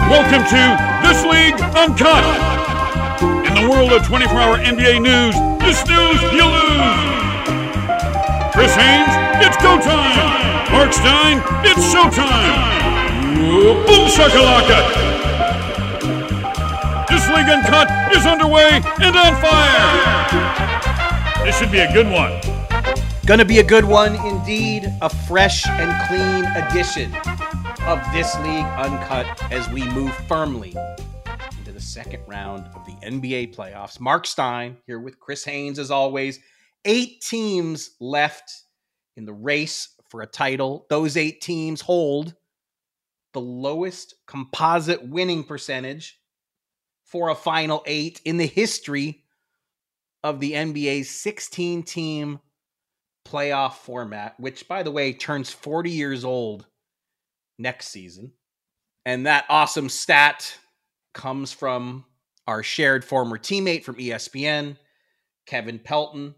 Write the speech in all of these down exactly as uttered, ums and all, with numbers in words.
Welcome to This League Uncut. In the world of twenty-four hour N B A news, this news you lose. Chris Haynes, it's go time. Mark Stein, it's showtime. Boom shakalaka. This League Uncut is underway and on fire. This should be a good one. Going to be a good one indeed. A fresh and clean edition of This League Uncut as we move firmly into the second round of the N B A playoffs. Mark Stein here with Chris Haynes as always. Eight teams left in the race for a title. Those eight teams hold the lowest composite winning percentage for a final eight in the history of the N B A's sixteen team playoff format, which, by the way, turns forty years old next season. And that awesome stat comes from our shared former teammate from E S P N, Kevin Pelton.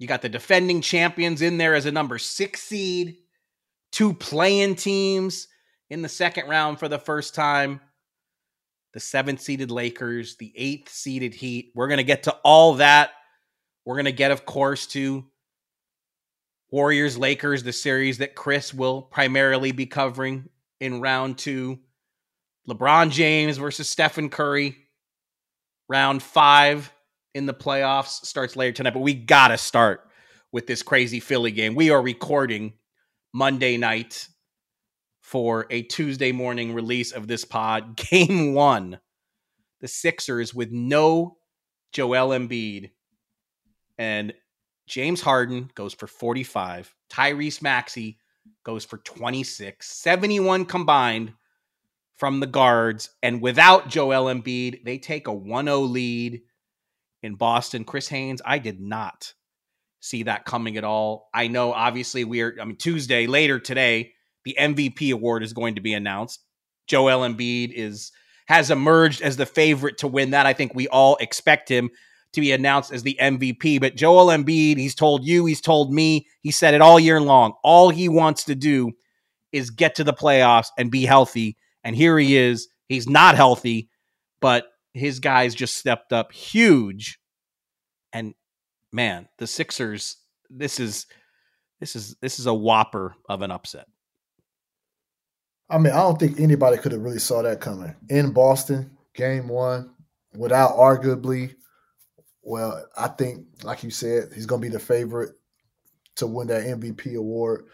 You got the defending champions in there as a number six seed, two play-in teams in the second round for the first time, the seventh seeded Lakers, the eighth seeded Heat. We're going to get to all that. We're going to get, of course, to Warriors, Lakers, the series that Chris will primarily be covering in round two. LeBron James versus Stephen Curry. Round five in the playoffs starts later tonight, but we got to start with this crazy Philly game. We are recording Monday night for a Tuesday morning release of this pod. Game one, the Sixers with no Joel Embiid and James Harden goes for forty-five. Tyrese Maxey goes for twenty-six. seventy-one combined from the guards. And without Joel Embiid, they take a one oh lead in Boston. Chris Haynes, I did not see that coming at all. I know, obviously, we are, I mean, Tuesday, later today, the M V P award is going to be announced. Joel Embiid is has emerged as the favorite to win that. I think we all expect him to be announced as the M V P, but Joel Embiid, he's told you, he's told me, he said it all year long. All he wants to do is get to the playoffs and be healthy, and here he is. He's not healthy, but his guys just stepped up huge, and man, the Sixers, this is this is this is a whopper of an upset. I mean, I don't think anybody could have really saw that coming. In Boston, game one, without arguably, well, I think, like you said, he's going to be the favorite to win that M V P award.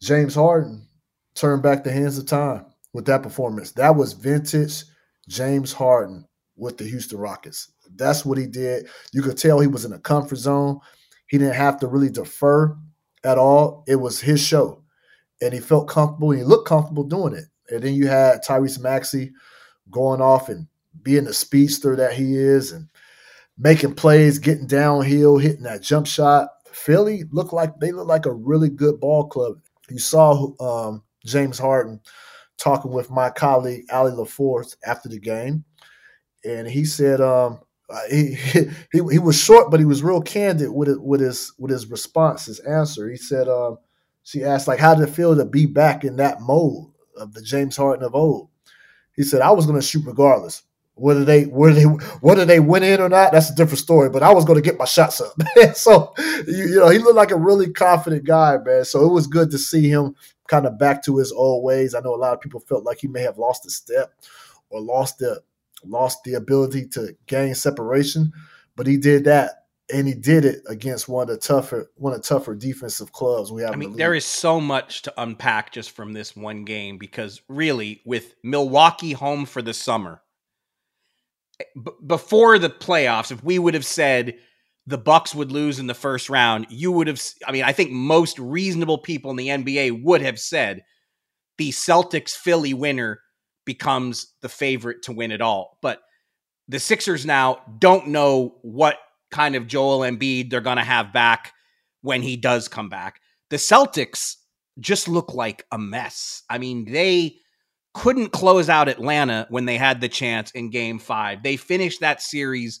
James Harden turned back the hands of time with that performance. That was vintage James Harden with the Houston Rockets. That's what he did. You could tell he was in a comfort zone. He didn't have to really defer at all. It was his show, and he felt comfortable. He looked comfortable doing it. And then you had Tyrese Maxey going off and being the speedster that he is and making plays, getting downhill, hitting that jump shot. Philly looked like they looked like a really good ball club. You saw um, James Harden talking with my colleague, Ali LaForce, after the game. And he said um, he, he he was short, but he was real candid with it, with his with his response, his answer. He said um, she asked, like, how did it feel to be back in that mode of the James Harden of old? He said, I was going to shoot regardless. Whether they whether they whether they went in or not, that's a different story. But I was going to get my shots up. So you, you know, he looked like a really confident guy, man. So it was good to see him kind of back to his old ways. I know a lot of people felt like he may have lost a step or lost the lost the ability to gain separation, but he did that, and he did it against one of the tougher one of the tougher defensive clubs we have. I mean, in the there is so much to unpack just from this one game, because really, with Milwaukee home for the summer. Before the playoffs, if we would have said the Bucks would lose in the first round, you would have, I mean, I think most reasonable people in the N B A would have said the Celtics-Philly winner becomes the favorite to win it all. But the Sixers now don't know what kind of Joel Embiid they're going to have back when he does come back. The Celtics just look like a mess. I mean, they couldn't close out Atlanta when they had the chance in game five. They finished that series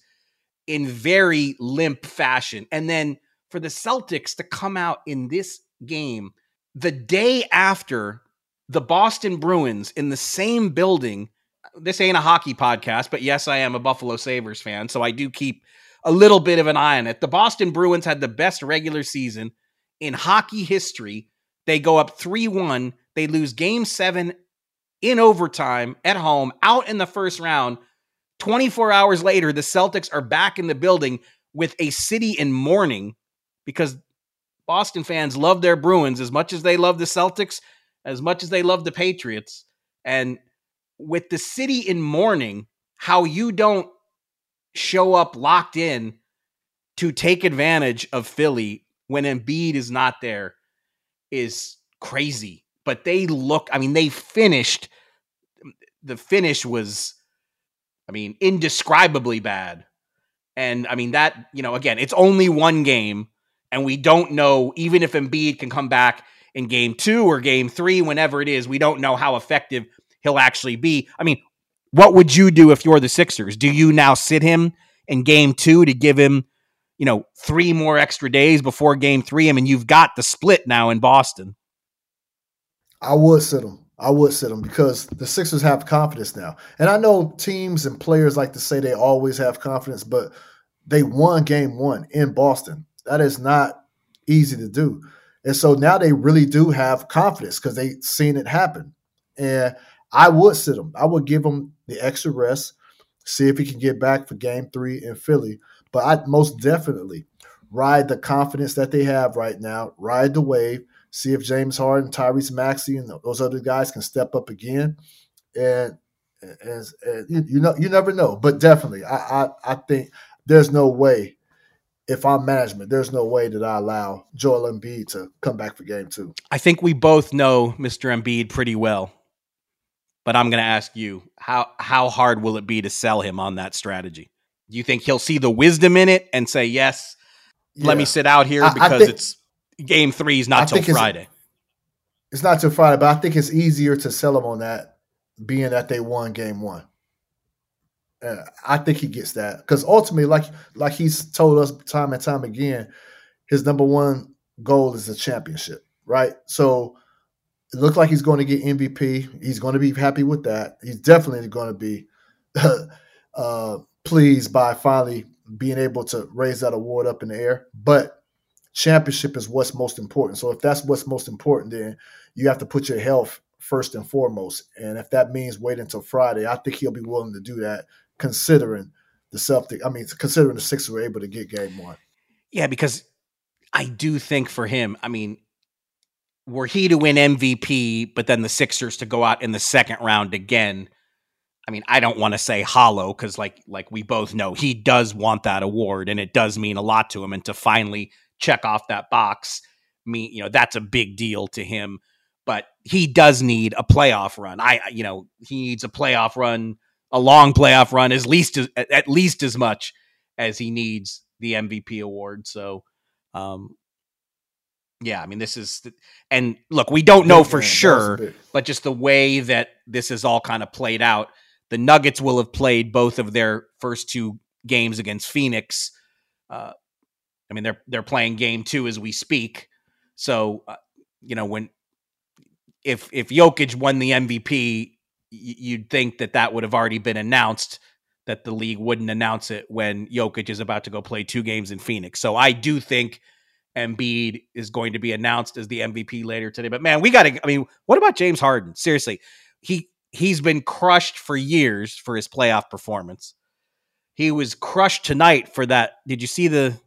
in very limp fashion. And then for the Celtics to come out in this game, the day after the Boston Bruins in the same building, this ain't a hockey podcast, but yes, I am a Buffalo Sabres fan, so I do keep a little bit of an eye on it. The Boston Bruins had the best regular season in hockey history. They go up three one. They lose game seven in overtime, at home, out in the first round. twenty-four hours later, the Celtics are back in the building with a city in mourning, because Boston fans love their Bruins as much as they love the Celtics, as much as they love the Patriots. And with the city in mourning, how you don't show up locked in to take advantage of Philly when Embiid is not there is crazy. But they look, I mean, they finished, the finish was, I mean, indescribably bad. And I mean, that, you know, again, it's only one game, and we don't know, even if Embiid can come back in game two or game three, whenever it is, we don't know how effective he'll actually be. I mean, what would you do if you're the Sixers? Do you now sit him in game two to give him, you know, three more extra days before game three? I mean, you've got the split now in Boston. I would sit them. I would sit them because the Sixers have confidence now. And I know teams and players like to say they always have confidence, but they won game one in Boston. That is not easy to do. And so now they really do have confidence because they've seen it happen. And I would sit them. I would give them the extra rest, see if he can get back for game three in Philly. But I'd most definitely ride the confidence that they have right now, ride the wave. See if James Harden, Tyrese Maxey, and those other guys can step up again, and, and, and you, you know, you never know. But definitely, I, I I think there's no way, if I'm management, there's no way that I allow Joel Embiid to come back for game two. I think we both know Mister Embiid pretty well, but I'm going to ask you, how how hard will it be to sell him on that strategy? Do you think he'll see the wisdom in it and say, yes, yeah, let me sit out here because I, I think- it's Game three is not till Friday. It's, it's not till Friday, but I think it's easier to sell him on that, being that they won game one. Uh, I think he gets that because ultimately, like like he's told us time and time again, his number one goal is a championship, right? So it looks like he's going to get M V P. He's going to be happy with that. He's definitely going to be uh, pleased by finally being able to raise that award up in the air, but championship is what's most important. So if that's what's most important, then you have to put your health first and foremost. And if that means waiting until Friday, I think he'll be willing to do that, considering the Celtics. I mean, considering the Sixers were able to get game one. Yeah, because I do think for him, I mean, were he to win M V P, but then the Sixers to go out in the second round again, I mean, I don't want to say hollow because like like we both know he does want that award and it does mean a lot to him. And to finally check off that box, I mean, you know, that's a big deal to him, but he does need a playoff run. I, you know, he needs a playoff run, a long playoff run, at least as, at least as much as he needs the M V P award. So, um, yeah, I mean, this is, and look, we don't know for sure, but just the way that this is all kind of played out, the Nuggets will have played both of their first two games against Phoenix. Uh, I mean, they're they're playing game two as we speak. So, uh, you know, when if if Jokic won the M V P you'd think that that would have already been announced, that the league wouldn't announce it when Jokic is about to go play two games in Phoenix. So I do think Embiid is going to be announced as the M V P later today. But man, we got to, I mean, what about James Harden? Seriously, he, he's been crushed for years for his playoff performance. He was crushed tonight for that. Did you see the,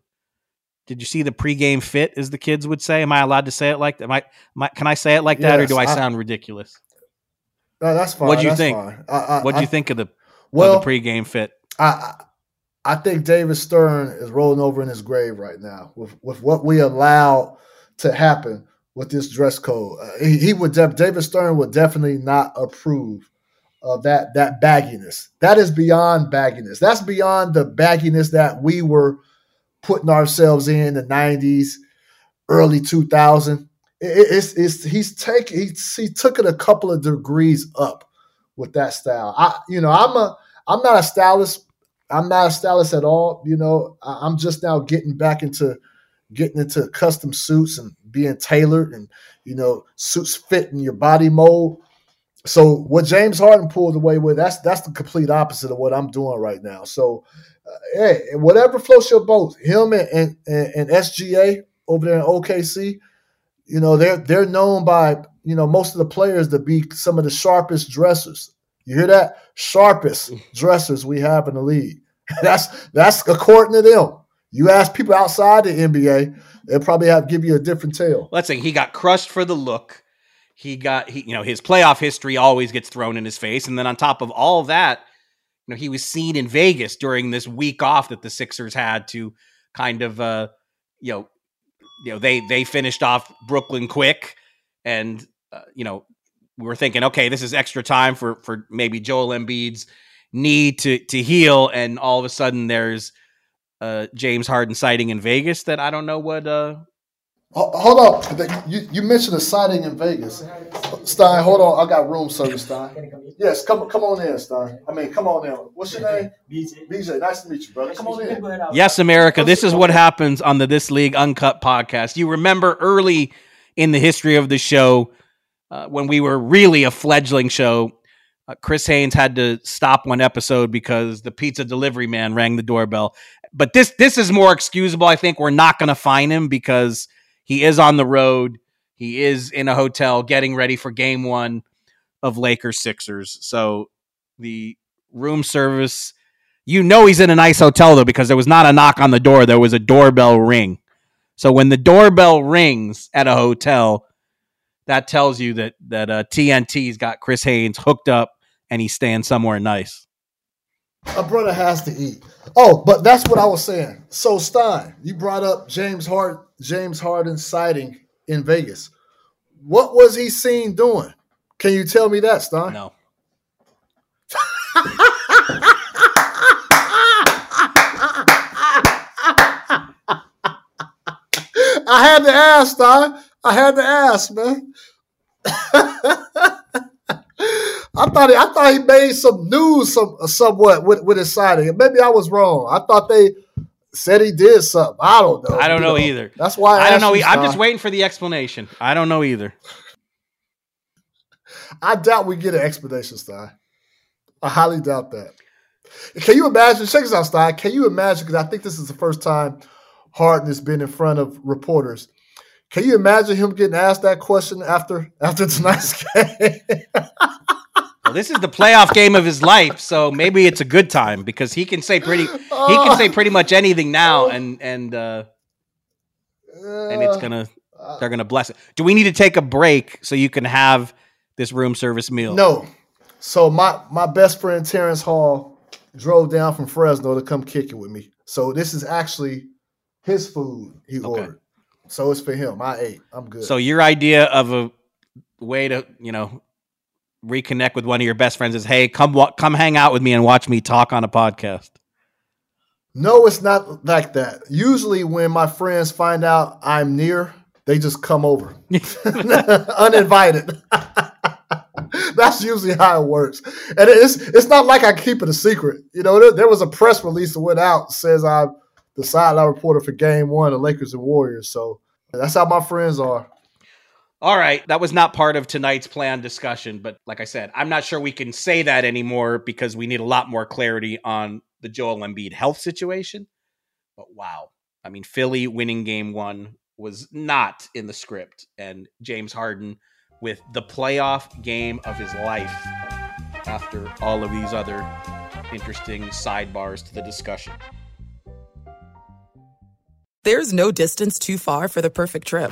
did you see the pregame fit, as the kids would say? Am I allowed to say it like that? Am I, am I, can I say it like that, yes, or do I, I sound ridiculous? No, that's fine. What'd you that's think? I, I, What'd I, you think of the, well, of the pregame fit? I I think David Stern is rolling over in his grave right now with, with what we allow to happen with this dress code. Uh, he, he would def- David Stern would definitely not approve of that that bagginess. That is beyond bagginess. That's beyond the bagginess that we were putting ourselves in the nineties, early two thousand. It, it's it's he's taken he, he took it a couple of degrees up with that style. I you know I'm a I'm not a stylist. I'm not a stylist at all. You know, I'm just now getting back into getting into custom suits and being tailored, and, you know, suits fit in your body mold. So what James Harden pulled away with, that's that's the complete opposite of what I'm doing right now. So, uh, hey, whatever floats your boat, him and, and, and S G A over there in O K C, you know, they're, they're known by, you know, most of the players to be some of the sharpest dressers. You hear that? Sharpest dressers we have in the league. That's that's according to them. You ask people outside the N B A, they'll probably have give you a different tale. Let's say he got crushed for the look. He got he, you know, his playoff history always gets thrown in his face, and then on top of all that, you know, he was seen in Vegas during this week off that the Sixers had to kind of uh, you know, you know they they finished off Brooklyn quick, and uh, you know. We were thinking, okay, this is extra time for for maybe Joel Embiid's knee to to heal, and all of a sudden there's uh, James Harden sighting in Vegas. That I don't know what. Uh... Oh, hold on, you, you mentioned a sighting in Vegas, Stein. Hold on, I got room service, Stein. Yes, come come on in, Stein. I mean, come on in. What's your name? B J. B J, nice to meet you, brother. Come on in. Yes, America. This is what happens on the This League Uncut podcast. You remember early in the history of the show. Uh, when we were really a fledgling show, uh, Chris Haynes had to stop one episode because the pizza delivery man rang the doorbell. But this this is more excusable. I think we're not going to fine him because he is on the road. He is in a hotel getting ready for game one of Lakers Sixers. So the room service, you know he's in a nice hotel, though, because there was not a knock on the door. There was a doorbell ring. So when the doorbell rings at a hotel, that tells you that that uh, T N T's got Chris Haynes hooked up, and he's staying somewhere nice. A brother has to eat. Oh, but that's what I was saying. So Stein, you brought up James Harden, James Harden sighting in Vegas. What was he seen doing? Can you tell me that, Stein? No. I had to ask, Stein. I had to ask, man. I thought he, I thought he made some news, some somewhat with, with his signing. Maybe I was wrong. I thought they said he did something. I don't know. I don't you know, know either. That's why I, I don't know. You, I'm just waiting for the explanation. I don't know either. I doubt we get an explanation, Stein. I highly doubt that. Can you imagine? Check this out, Stein. Can you imagine? Because I think this is the first time Harden has been in front of reporters. Can you imagine him getting asked that question after after tonight's game? Well, this is the playoff game of his life, so maybe it's a good time because he can say pretty oh. he can say pretty much anything now, and and uh, uh, and it's gonna they're gonna bless it. Do we need to take a break so you can have this room service meal? No. So my my best friend Terrence Hall drove down from Fresno to come kick it with me. So this is actually his food he okay. ordered. So it's for him. I ate. I'm good. So your idea of a way to, you know, reconnect with one of your best friends is, hey, come wa- come hang out with me and watch me talk on a podcast. No, it's not like that. Usually when my friends find out I'm near, they just come over. Uninvited. That's usually how it works. And it's it's not like I keep it a secret. You know, there, there was a press release that went out that says I'm the sideline reporter for game one, the Lakers and Warriors. So that's how my friends are. All right. That was not part of tonight's plan discussion. But like I said, I'm not sure we can say that anymore because we need a lot more clarity on the Joel Embiid health situation. But wow. I mean, Philly winning game one was not in the script. And James Harden with the playoff game of his life after all of these other interesting sidebars to the discussion. There's no distance too far for the perfect trip.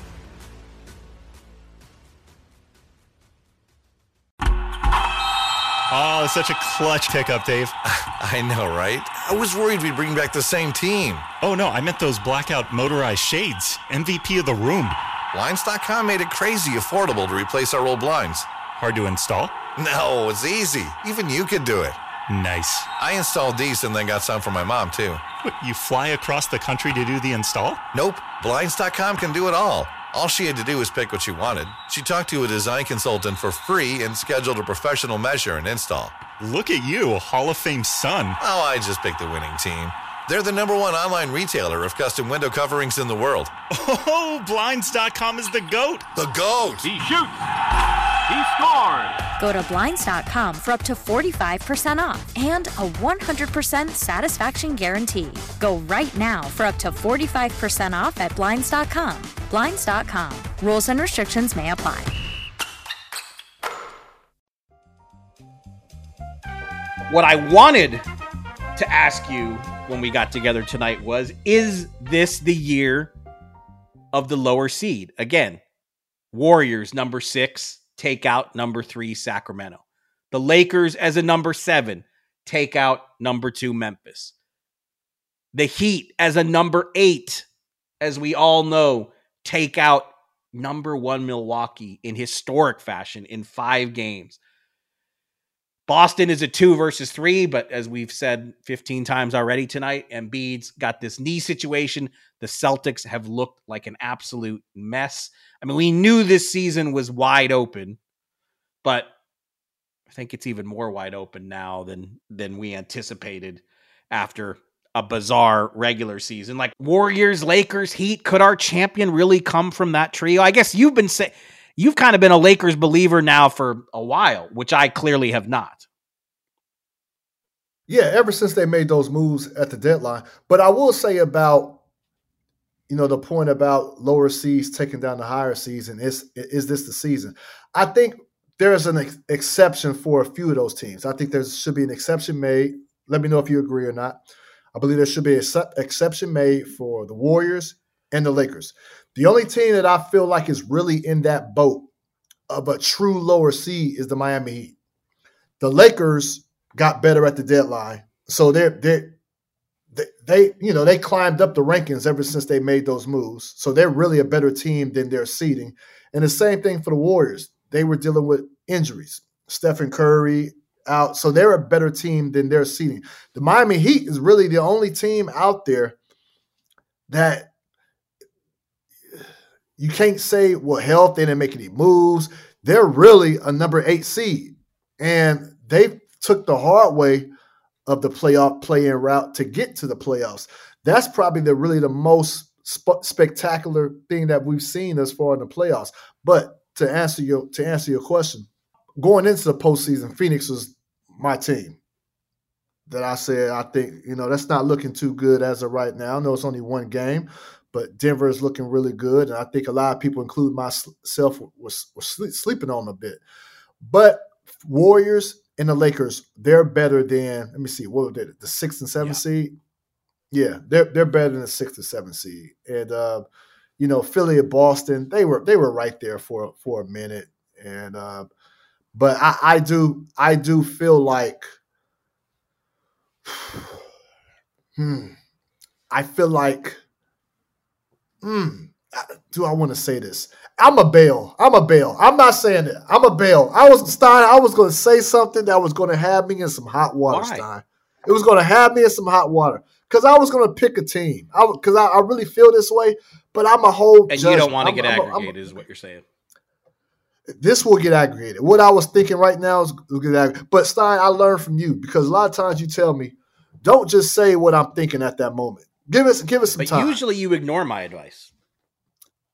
Oh, such a clutch pickup, Dave. I know, right? I was worried we'd bring back the same team. Oh, no, I meant those blackout motorized shades. M V P of the room. Blinds dot com made it crazy affordable to replace our old blinds. Hard to install? No, it's easy. Even you could do it. Nice. I installed these and then got some for my mom, too. What, you fly across the country to do the install? Nope. Blinds dot com can do it all. All she had to do was pick what she wanted. She talked to a design consultant for free and scheduled a professional measure and install. Look at you, Hall of Fame son. Oh, I just picked the winning team. They're the number one online retailer of custom window coverings in the world. Oh, Blinds dot com is the GOAT. The GOAT. He shoots. He scores. Go to Blinds dot com for up to forty-five percent off and a one hundred percent satisfaction guarantee. Go right now for up to forty-five percent off at Blinds dot com. Blinds dot com. Rules and restrictions may apply. What I wanted to ask you when we got together tonight was, is this the year of the lower seed? Again, Warriors number six, take out number three, Sacramento. The Lakers as a number seven, take out number two, Memphis. The Heat as a number eight, as we all know, take out number one Milwaukee in historic fashion in five games. Boston is a two versus three, but as we've said fifteen times already tonight, Embiid's got this knee situation. The Celtics have looked like an absolute mess. I mean, we knew this season was wide open, but I think it's even more wide open now than, than we anticipated after a bizarre regular season. Like Warriors, Lakers, Heat, could our champion really come from that trio? I guess you've been saying... You've kind of been a Lakers believer now for a while, which I clearly have not. Yeah, ever since they made those moves at the deadline. But I will say about, you know, the point about lower seeds taking down the higher seeds, is, is this the season? I think there's an ex- exception for a few of those teams. I think there should be an exception made. Let me know if you agree or not. I believe there should be an exception made for the Warriors and the Lakers. The only team that I feel like is really in that boat of a true lower seed is the Miami Heat. The Lakers got better at the deadline, so they they they you know they climbed up the rankings ever since they made those moves. So they're really a better team than their seeding. And the same thing for the Warriors. They were dealing with injuries. Stephen Curry out, so they're a better team than their seeding. The Miami Heat is really the only team out there that. You can't say, well, hell, they didn't make any moves. They're really a number eight seed. And they took the hard way of the playoff play-in route to get to the playoffs. That's probably the really the most sp- spectacular thing that we've seen as far in the playoffs. But to answer your to answer your question, going into the postseason, Phoenix was my team that I said, I think, you know, that's not looking too good as of right now. I know it's only one game, but Denver is looking really good. And I think a lot of people, including myself, was, was sleeping on a bit. But Warriors and the Lakers, they're better than, let me see, what did it, the sixth and seventh yeah. seed? Yeah, they're they're better than the sixth and seventh seed. And, uh, you know, Philly and Boston, they were they were right there for, for a minute. And uh, but I, I do I do feel like Hmm. I feel like, hmm, do I want to say this? I'm a bail. I'm a bail. I'm not saying it. I'm a bail. I was Stein. I was going to say something that was going to have me in some hot water. Why? Stein. It was going to have me in some hot water because I was going to pick a team. I because I, I really feel this way, but I'm a whole. And judge. You don't want to get I'm, aggregated, I'm a, is what you're saying. This will get aggregated. What I was thinking right now is will get aggregated. But Stein, I learned from you because a lot of times you tell me, don't just say what I'm thinking at that moment. Give us, give us some but time. But usually you ignore my advice.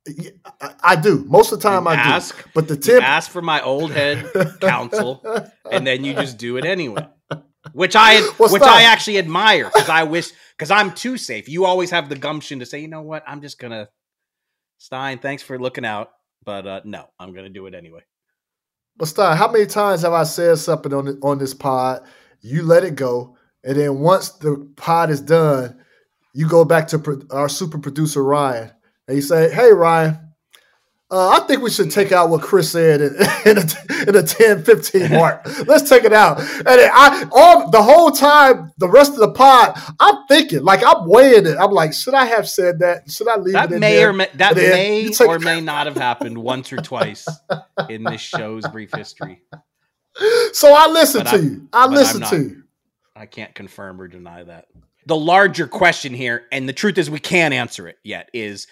Yeah, I, I do. Most of the time you I ask, do. But the tip, ask for my old head counsel, and then you just do it anyway, which I, well, which Stein. I actually admire because I wish because I'm too safe. You always have the gumption to say, you know what, I'm just gonna Stein. Thanks for looking out. But uh, no, I'm going to do it anyway. But Stein, how many times have I said something on the, on this pod? You let it go. And then once the pod is done, you go back to pro- our super producer, Ryan. And you say, hey, Ryan, uh, I think we should take out what Chris said in, in, a, in a ten fifteen mark. Let's take it out. And then I all the whole time, the rest of the pod, I'm thinking, like I'm weighing it. I'm like, should I have said that? Should I leave that it in may there? Or may, that may take- or may not have happened once or twice in this show's brief history. So I listen but to I, you. I listen not, to you. I can't confirm or deny that. The larger question here, and the truth is we can't answer it yet, is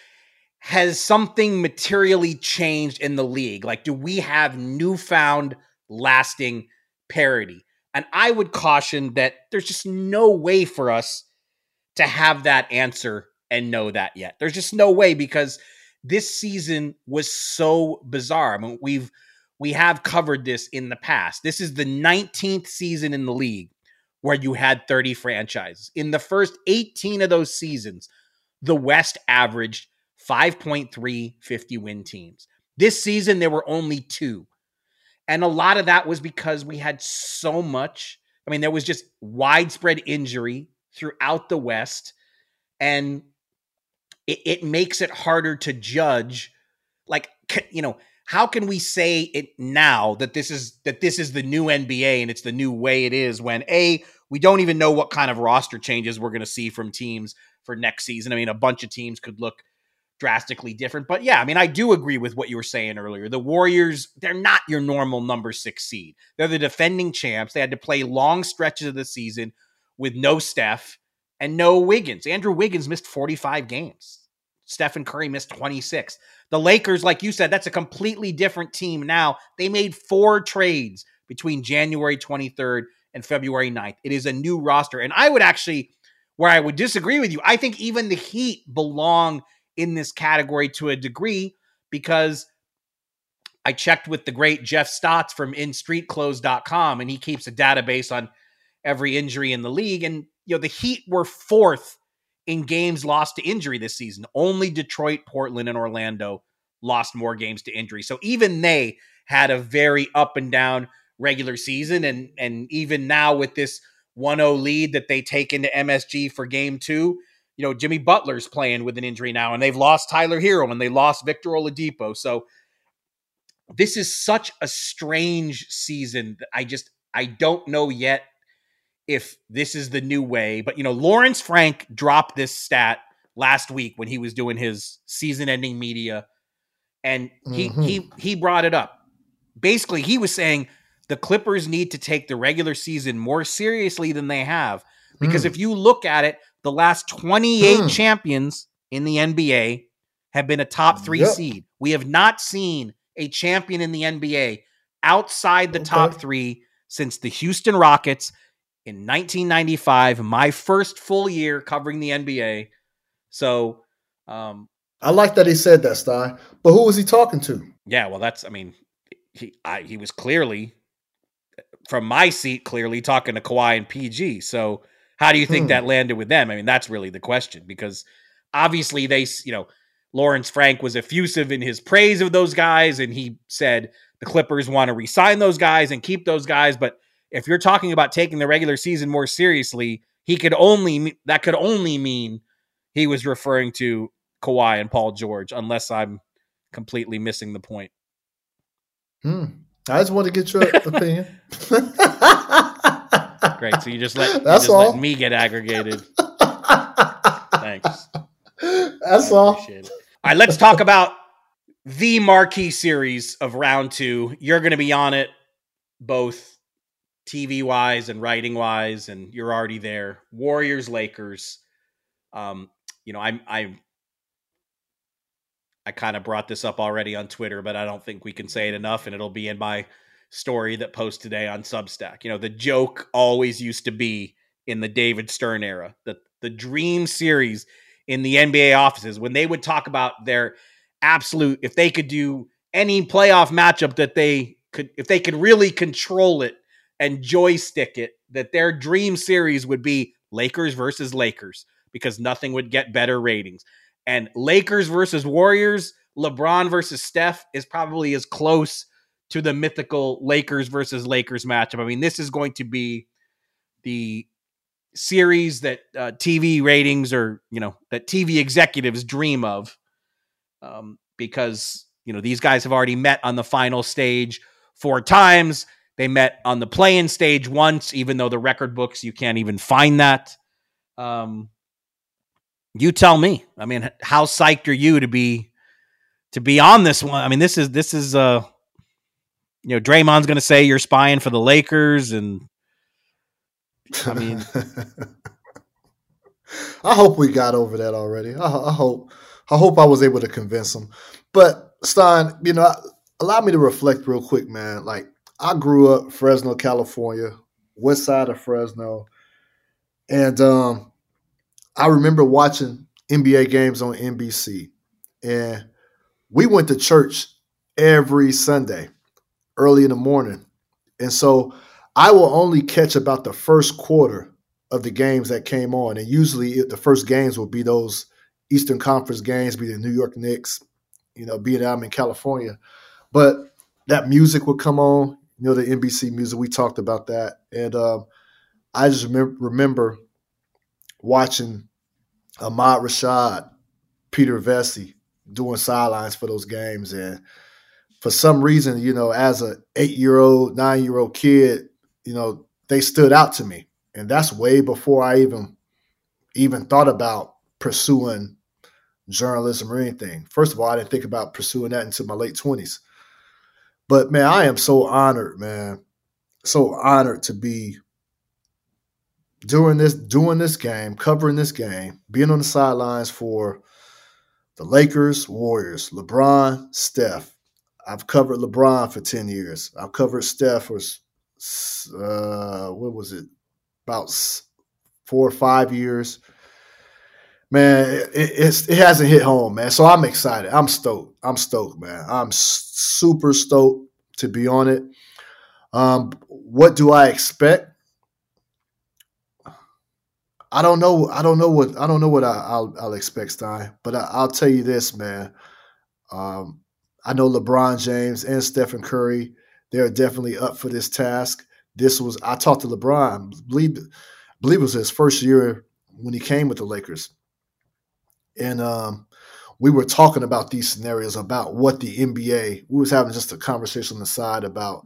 has something materially changed in the league? Like, do we have newfound lasting parity? And I would caution that there's just no way for us to have that answer and know that yet. There's just no way because this season was so bizarre. I mean, we've, we have covered this in the past. This is the nineteenth season in the league where you had thirty franchises. In the first eighteen of those seasons, the West averaged five point three fifty-win teams. This season, there were only two. And a lot of that was because we had so much. I mean, there was just widespread injury throughout the West. And it, it makes it harder to judge. Like, you know, how can we say it now that this is that this is the new N B A and it's the new way it is when, A, we don't even know what kind of roster changes we're going to see from teams for next season. I mean, a bunch of teams could look drastically different. But yeah, I mean, I do agree with what you were saying earlier. The Warriors, they're not your normal number six seed. They're the defending champs. They had to play long stretches of the season with no Steph and no Wiggins. Andrew Wiggins missed forty-five games. Stephen Curry missed twenty-six. The Lakers, like you said, that's a completely different team now. They made four trades between January twenty-third and February ninth. It is a new roster. And I would actually, where I would disagree with you, I think even the Heat belong in this category to a degree because I checked with the great Jeff Stotts from in street clothes dot com, and he keeps a database on every injury in the league. And, you know, the Heat were fourth in games lost to injury this season. Only Detroit, Portland, and Orlando lost more games to injury. So even they had a very up and down regular season. And, and even now with this one oh lead that they take into M S G for game two, you know, Jimmy Butler's playing with an injury now, and they've lost Tyler Hero, and they lost Victor Oladipo. So this is such a strange season that I just, I don't know yet if this is the new way. But, you know, Lawrence Frank dropped this stat last week when he was doing his season-ending media, and he mm-hmm. he he brought it up. Basically, he was saying the Clippers need to take the regular season more seriously than they have, because mm. if you look at it, the last twenty-eight mm. champions in the N B A have been a top three yep. seed. We have not seen a champion in the N B A outside the okay. top three since the Houston Rockets in nineteen ninety-five, my first full year covering the N B A. So um, I like that he said that, Stein. But who was he talking to? Yeah, well, that's, I mean, he I, he was clearly, from my seat, clearly talking to Kawhi and P G. So how do you think hmm. that landed with them? I mean, that's really the question, because obviously they, you know, Lawrence Frank was effusive in his praise of those guys, and he said the Clippers want to re-sign those guys and keep those guys. But if you're talking about taking the regular season more seriously, he could only that could only mean he was referring to Kawhi and Paul George, unless I'm completely missing the point. Hmm. I just want to get your opinion. Great. So you just let, you just let me get aggregated. Thanks. That's all. All right, let's talk about the marquee series of round two. You're going to be on it, both T V-wise and writing-wise, and you're already there. Warriors, Lakers. Um, you know, I'm, I'm, I kind of brought this up already on Twitter, but I don't think we can say it enough, and it'll be in my story that posts today on Substack. You know, the joke always used to be in the David Stern era that the dream series in the N B A offices, when they would talk about their absolute, if they could do any playoff matchup that they could, if they could really control it and joystick it, that their dream series would be Lakers versus Lakers, because nothing would get better ratings. And Lakers versus Warriors, LeBron versus Steph is probably as close to the mythical Lakers versus Lakers matchup. I mean, this is going to be the series that uh, T V ratings or, you know, that T V executives dream of um, because, you know, these guys have already met on the final stage four times. They met on the play-in stage once, even though the record books, you can't even find that. Um, You tell me. I mean, how psyched are you to be to be on this one? I mean, this is this is uh, you know, Draymond's going to say you're spying for the Lakers, and I mean, I hope we got over that already. I, I hope, I hope I was able to convince him. But Stein, you know, allow me to reflect real quick, man. Like, I grew up Fresno, California, west side of Fresno, and um. I remember watching N B A games on N B C, and we went to church every Sunday early in the morning. And so I will only catch about the first quarter of the games that came on. And usually the first games will be those Eastern Conference games, be the New York Knicks, you know, being I'm in California. But that music would come on, you know, the N B C music. We talked about that. And um, I just remember, remember – watching Ahmad Rashad, Peter Vesey doing sidelines for those games. And for some reason, you know, as an eight-year-old, nine-year-old kid, you know, they stood out to me. And that's way before I even, even thought about pursuing journalism or anything. First of all, I didn't think about pursuing that until my late twenties. But, man, I am so honored, man, so honored to be Doing this, doing this game, covering this game, being on the sidelines for the Lakers, Warriors, LeBron, Steph. I've covered LeBron for ten years. I've covered Steph for, uh, what was it, about four or five years. Man, it, it's, it hasn't hit home, man. So I'm excited. I'm stoked. I'm stoked, man. I'm super stoked to be on it. Um, what do I expect? I don't know. I don't know what I don't know what I, I'll, I'll expect, Stein. But I, I'll tell you this, man. Um, I know LeBron James and Stephen Curry. They're definitely up for this task. This was I talked to LeBron. I believe, believe it was his first year when he came with the Lakers, and um, we were talking about these scenarios about what the N B A. We was having just a conversation on the side about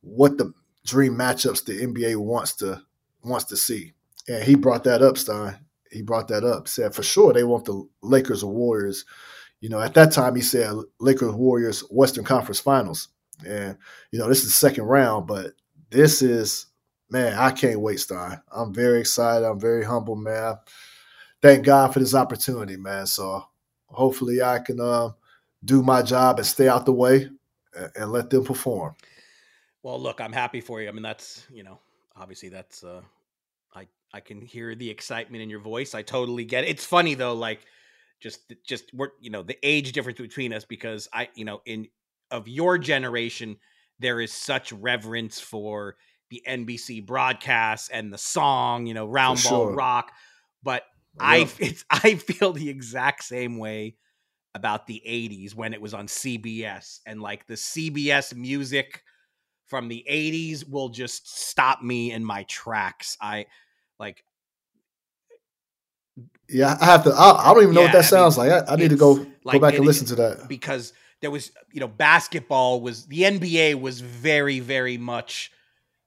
what the dream matchups the N B A wants to wants to see. And he brought that up, Stein. He brought that up. Said, for sure, they want the Lakers or Warriors. You know, at that time, he said Lakers, Warriors, Western Conference Finals. And, you know, this is the second round, but this is, man, I can't wait, Stein. I'm very excited. I'm very humble, man. Thank God for this opportunity, man. So hopefully I can uh, do my job and stay out the way and, and let them perform. Well, look, I'm happy for you. I mean, that's, you know, obviously that's uh... – I can hear the excitement in your voice. I totally get it. It's funny though, like just, just we're, you know, the age difference between us, because I, you know, in of your generation, there is such reverence for the N B C broadcasts and the song, you know, round ball sure. rock. But yeah. I, it's, I feel the exact same way about the eighties when it was on C B S, and like the C B S music from the eighties will just stop me in my tracks. I like, yeah, I have to, I, I don't even know yeah, what that I sounds mean, like. I, I need to go, like, go back it, and listen to that, because there was, you know, basketball was, the N B A was very, very much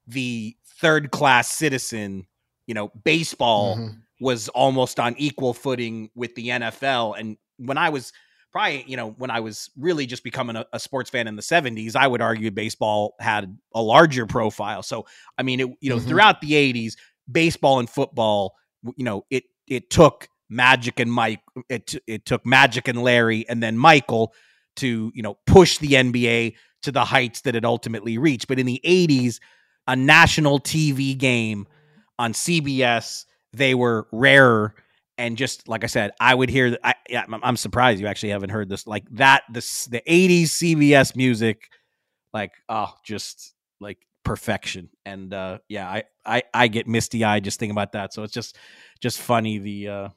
the third class citizen, you know, baseball mm-hmm. was almost on equal footing with the N F L. And when I was, Probably, you know, when I was really just becoming a, a sports fan in the seventies, I would argue baseball had a larger profile. So, I mean, it, you know, mm-hmm. throughout the eighties, baseball and football, you know, it it took Magic and Mike, it it took Magic and Larry, and then Michael to, you know, push the N B A to the heights that it ultimately reached. But in the eighties, a national T V game on C B S, they were rarer. And just like I said, I would hear. I, I'm surprised you actually haven't heard this. Like that, this the eighties C B S music, like oh, just like perfection. And uh, yeah, I, I, I get misty eyed just thinking about that. So it's just just funny the uh,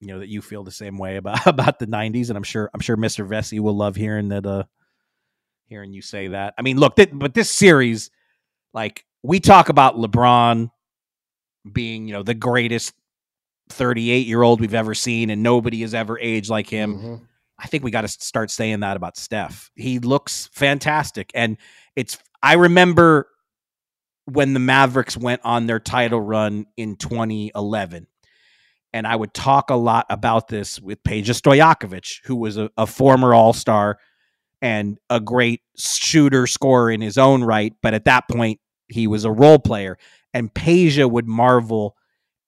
you know that you feel the same way about, about the nineties. And I'm sure I'm sure Mister Vesey will love hearing that. Uh, hearing you say that. I mean, look, th- but this series, like we talk about LeBron being, you know, the greatest thirty-eight year old we've ever seen, and nobody has ever aged like him. Mm-hmm. I think we got to start saying that about Steph. He looks fantastic. And it's, I remember when the Mavericks went on their title run in twenty eleven, and I would talk a lot about this with Peja Stojakovic, who was a, a former all-star and a great shooter scorer in his own right. But at that point he was a role player, and Peja would marvel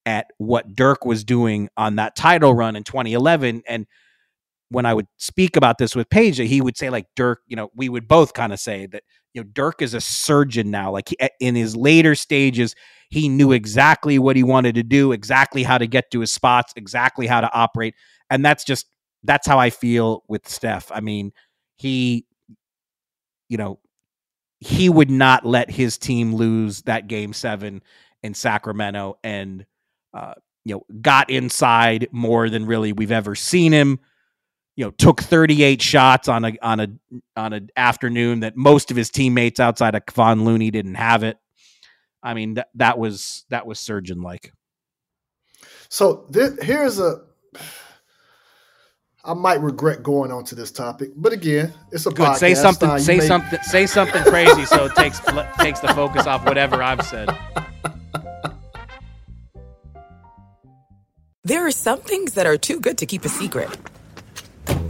at what Dirk was doing on that title run in twenty eleven. And when I would speak about this with Peja, he would say, like, Dirk, you know, we would both kind of say that, you know, Dirk is a surgeon now. Like he, in his later stages, he knew exactly what he wanted to do, exactly how to get to his spots, exactly how to operate. And that's just, that's how I feel with Steph. I mean, he, you know, he would not let his team lose that game seven in Sacramento. And, Uh, you know, got inside more than really we've ever seen him. You know, took thirty-eight shots on a on a on an afternoon that most of his teammates outside of Kevon Looney didn't have it. I mean, th- that was that was surgeon-like. So this, here's a. I might regret going on to this topic, but again, it's a Good. Podcast. Say something. Now, say may... something. Say something crazy, so it takes takes the focus off whatever I've said. There are some things that are too good to keep a secret.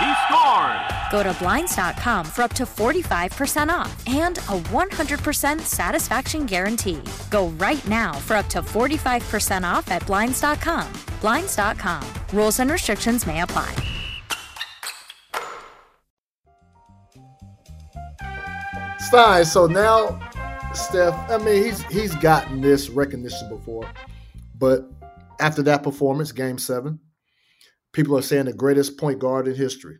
He scores. Go to Blinds dot com for up to forty-five percent off and a one hundred percent satisfaction guarantee. Go right now for up to forty-five percent off at Blinds dot com. Blinds dot com. Rules and restrictions may apply. Stein, so now, Steph, I mean, he's he's gotten this recognition before, but after that performance, Game seven, people are saying the greatest point guard in history.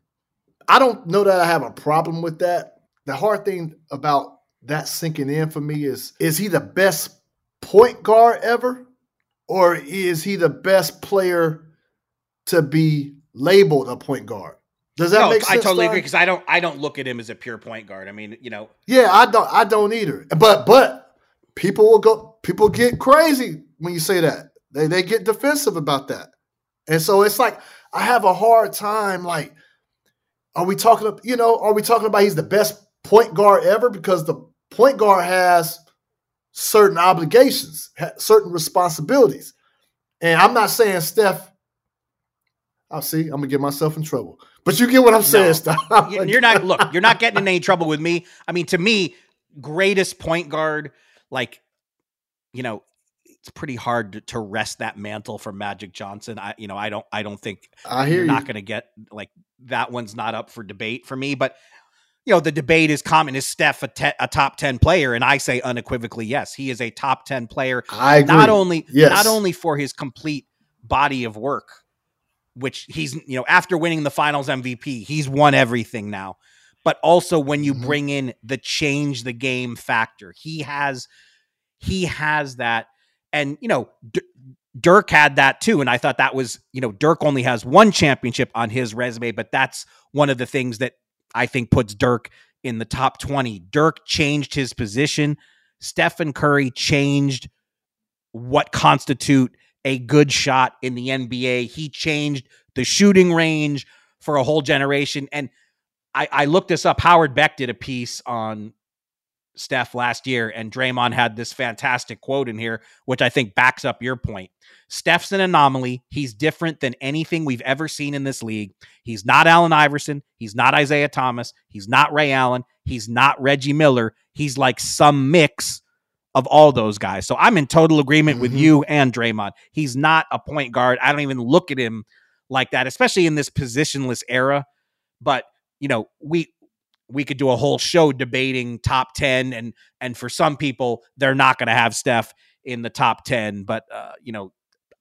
I don't know that I have a problem with that. The hard thing about that sinking in for me is, is he the best point guard ever? Or is he the best player to be labeled a point guard? Does that no, make sense? I totally agree, because I don't I don't look at him as a pure point guard. I mean, you know. Yeah, I don't I don't either. But but people will go people get crazy when you say that. They they get defensive about that. And so it's like I have a hard time, like, are we talking you know, are we talking about he's the best point guard ever? Because the point guard has certain obligations, certain responsibilities. And I'm not saying Steph, I'll see, I'm going to get myself in trouble. But you get what I'm saying, no, Steph. You're not, look, you're not getting in any trouble with me. I mean, to me, greatest point guard, like, you know, it's pretty hard to, to wrest that mantle for Magic Johnson. I, you know, I don't, I don't think I hear you're you. Not going to get, like, that one's not up for debate for me, but you know, the debate is common. Is Steph a, te- a top ten player? And I say unequivocally, yes, he is a top ten player. I agree. Not only, yes. not only for his complete body of work, which he's, you know, after winning the finals M V P, he's won everything now, but also when you mm-hmm. bring in the change the game factor, he has, he has that. And, you know, D- Dirk had that too. And I thought that was, you know, Dirk only has one championship on his resume, but that's one of the things that I think puts Dirk in the top twenty. Dirk changed his position. Stephen Curry changed what constitute a good shot in the N B A. He changed the shooting range for a whole generation. And I, I looked this up. Howard Beck did a piece on Steph last year, and Draymond had this fantastic quote in here, which I think backs up your point. Steph's an anomaly. He's different than anything we've ever seen in this league. He's not Allen Iverson. He's not Isaiah Thomas. He's not Ray Allen. He's not Reggie Miller. He's like some mix of all those guys. So I'm in total agreement mm-hmm. with you and Draymond. He's not a point guard. I don't even look at him like that, especially in this positionless era. But, you know, we, we could do a whole show debating top ten, and and for some people, they're not going to have Steph in the top ten. But uh, you know,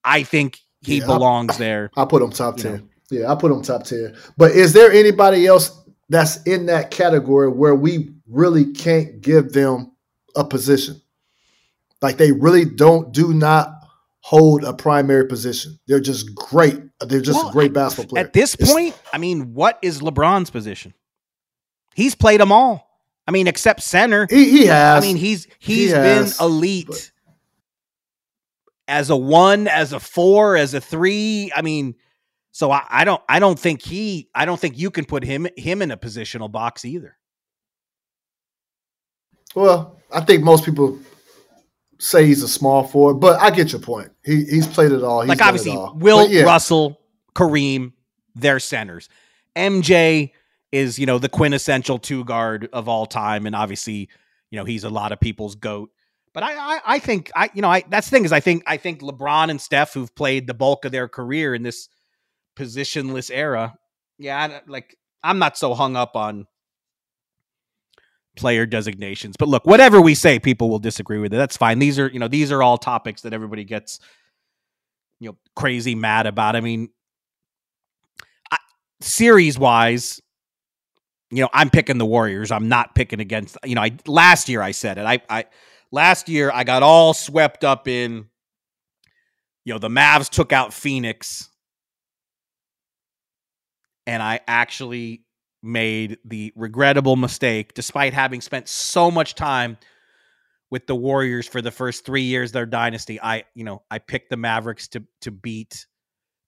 I think he yeah, belongs I, there. I put him top ten. Know. Yeah, I put him top ten. But is there anybody else that's in that category where we really can't give them a position? Like they really don't do not hold a primary position. They're just great. They're just well, a great basketball player. At this it's, point, I mean, what is LeBron's position? He's played them all. I mean, except center. He, he has. I mean, he's he's he has, been elite but. as a one, as a four, as a three. I mean, so I, I don't I don't think he I don't think you can put him him in a positional box either. Well, I think most people say he's a small forward, but I get your point. He he's played it all. He's like obviously, all. Will yeah. Russell, Kareem, they're centers. M J is, you know, the quintessential two guard of all time. And obviously, you know, he's a lot of people's GOAT, but I, I, I think I, you know, I, that's the thing is I think, I think LeBron and Steph who've played the bulk of their career in this positionless era. Yeah. I, like I'm not so hung up on player designations, but look, whatever we say, people will disagree with it. That's fine. These are, you know, these are all topics that everybody gets, you know, crazy mad about. I mean, I, series wise, you know, I'm picking the Warriors. I'm not picking against, you know, I last year I said it. I, I last year I got all swept up in, you know, the Mavs took out Phoenix and I actually made the regrettable mistake, despite having spent so much time with the Warriors for the first three years of their dynasty. I, you know, I picked the Mavericks to to beat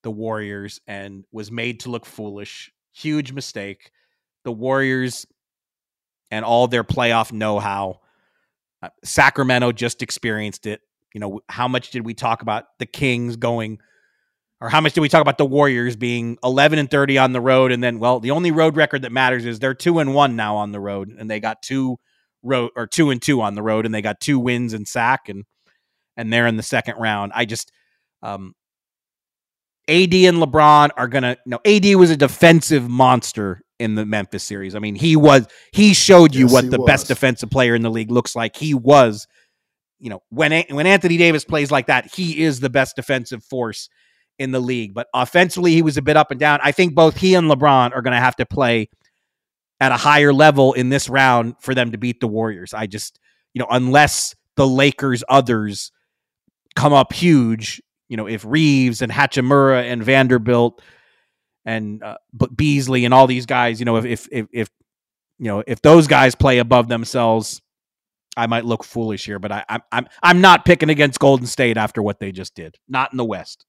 the Warriors and was made to look foolish. Huge mistake. The Warriors and all their playoff know-how. Uh, Sacramento just experienced it. You know, how much did we talk about the Kings going, or how much did we talk about the Warriors being eleven and thirty on the road? And then, well, the only road record that matters is they're two and one now on the road, and they got two road or two and two on the road, and they got two wins in Sac, and and they're in the second round. I just, um, A D and LeBron are gonna. No, A D was a defensive monster in the Memphis series. I mean, he was. He showed you yes, what the was. best defensive player in the league looks like. He was. You know, when when Anthony Davis plays like that, he is the best defensive force in the league. But offensively, he was a bit up and down. I think both he and LeBron are going to have to play at a higher level in this round for them to beat the Warriors. I just, you know, unless the Lakers others come up huge. You know, if Reeves and Hachimura and Vanderbilt and uh, Beasley and all these guys, you know, if, if if if you know if those guys play above themselves, I might look foolish here. But I, I'm I'm I'm not picking against Golden State after what they just did. Not in the West.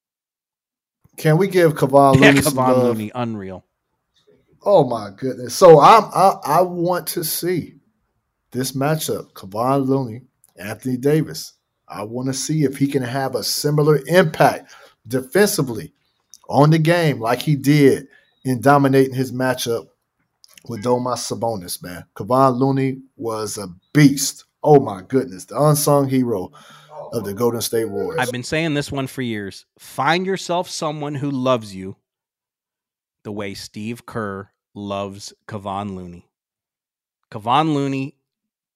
Can we give Kevon Looney? Yeah, Kevon Looney, unreal. Oh my goodness! So I'm I I want to see this matchup: Kevon Looney, Anthony Davis. I want to see if he can have a similar impact defensively on the game like he did in dominating his matchup with Domas Sabonis, man. Kevon Looney was a beast. Oh, my goodness. The unsung hero of the Golden State Warriors. I've been saying this one for years. Find yourself someone who loves you the way Steve Kerr loves Kevon Looney. Kevon Looney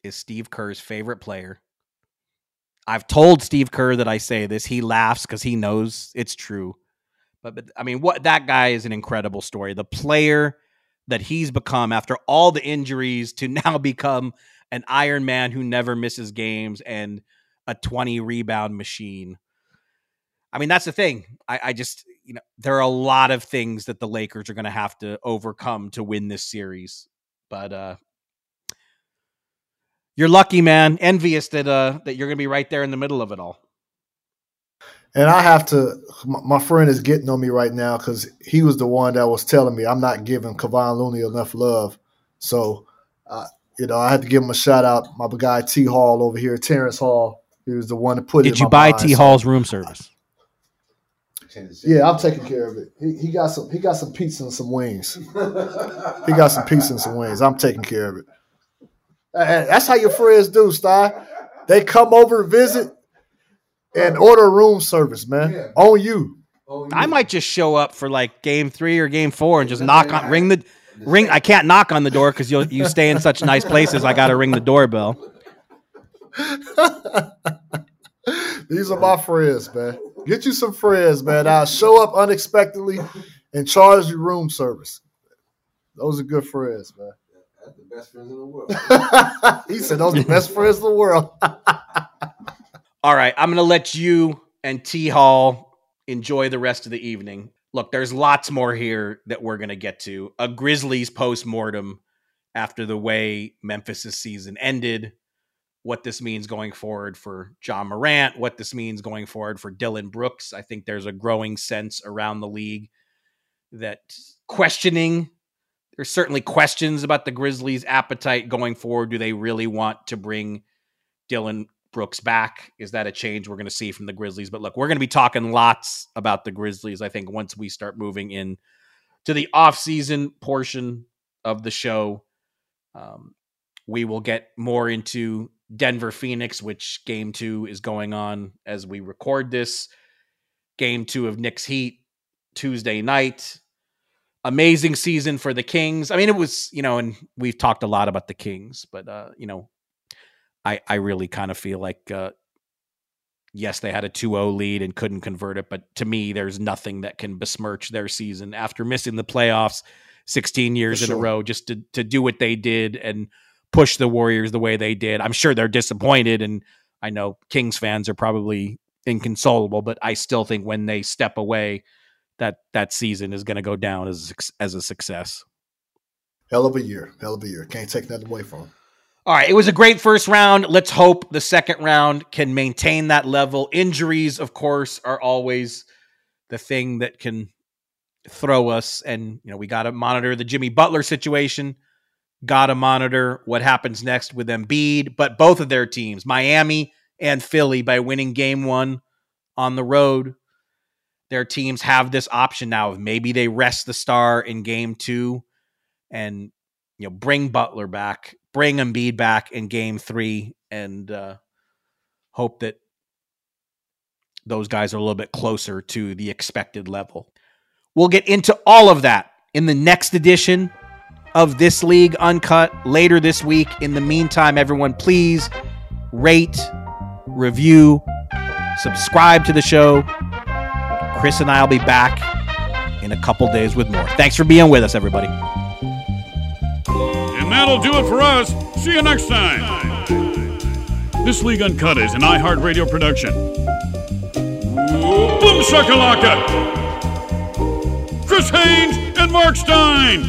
is Steve Kerr's favorite player. I've told Steve Kerr that I say this. He laughs because he knows it's true. But, but I mean, what that guy is an incredible story. The player that he's become after all the injuries to now become an Iron Man who never misses games and a twenty rebound machine. I mean, that's the thing. I, I just, you know, there are a lot of things that the Lakers are going to have to overcome to win this series. But, uh, you're lucky, man. Envious that uh that you're going to be right there in the middle of it all. And I have to – my friend is getting on me right now because he was the one that was telling me I'm not giving Kevon Looney enough love. So, uh, you know, I had to give him a shout-out. My guy T. Hall over here, Terrence Hall, he was the one that put it in my Did you buy mind. T. Hall's room service? Yeah, I'm taking care of it. He, he got some He got some pizza and some wings. He got some pizza and some wings. I'm taking care of it. And that's how your friends do, Stein. They come over, visit, and order room service, man. Yeah. On you. I might just show up for like game three or game four and just knock on, ring the ring. I can't knock on the door because you you stay in such nice places. I got to ring the doorbell. These are my friends, man. Get you some friends, man. I'll show up unexpectedly and charge you room service. Those are good friends, man. The best friends in the world. He said those are the best friends in the world. All right, I'm going to let you and T. Hall enjoy the rest of the evening. Look, there's lots more here that we're going to get to. A Grizzlies postmortem after the way Memphis' season ended, what this means going forward for Ja Morant, what this means going forward for Dylan Brooks. I think there's a growing sense around the league that questioning There's certainly questions about the Grizzlies' appetite going forward. Do they really want to bring Dylan Brooks back? Is that a change we're going to see from the Grizzlies? But look, we're going to be talking lots about the Grizzlies, I think, once we start moving in to the off-season portion of the show. Um, we will get more into Denver Phoenix, which game two is going on as we record this. Game two of Knicks Heat Tuesday night. Amazing season for the Kings. I mean, it was, you know, and we've talked a lot about the Kings, but, uh, you know, I I really kind of feel like, uh, yes, they had a two oh lead and couldn't convert it. But to me, there's nothing that can besmirch their season after missing the playoffs sixteen years for sure. in a row, just to, to do what they did and push the Warriors the way they did. I'm sure they're disappointed. And I know Kings fans are probably inconsolable, but I still think when they step away that that season is going to go down as as a success. Hell of a year. Hell of a year. Can't take nothing away from him. All right, it was a great first round. Let's hope the second round can maintain that level. Injuries, of course, are always the thing that can throw us. And, you know, we got to monitor the Jimmy Butler situation. Got to monitor what happens next with Embiid. But both of their teams, Miami and Philly, by winning game one on the road, their teams have this option now of maybe they rest the star in game two and, you know, bring Butler back, bring Embiid back in game three, and uh, hope that those guys are a little bit closer to the expected level. We'll get into all of that in the next edition of This League Uncut later this week. In the meantime, everyone, please rate, review, subscribe to the show. Chris and I will be back in a couple days with more. Thanks for being with us, everybody. And that'll do it for us. See you next time. This League Uncut is an iHeartRadio production. Boom shakalaka! Chris Haynes and Mark Stein.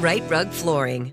Right Rug Flooring.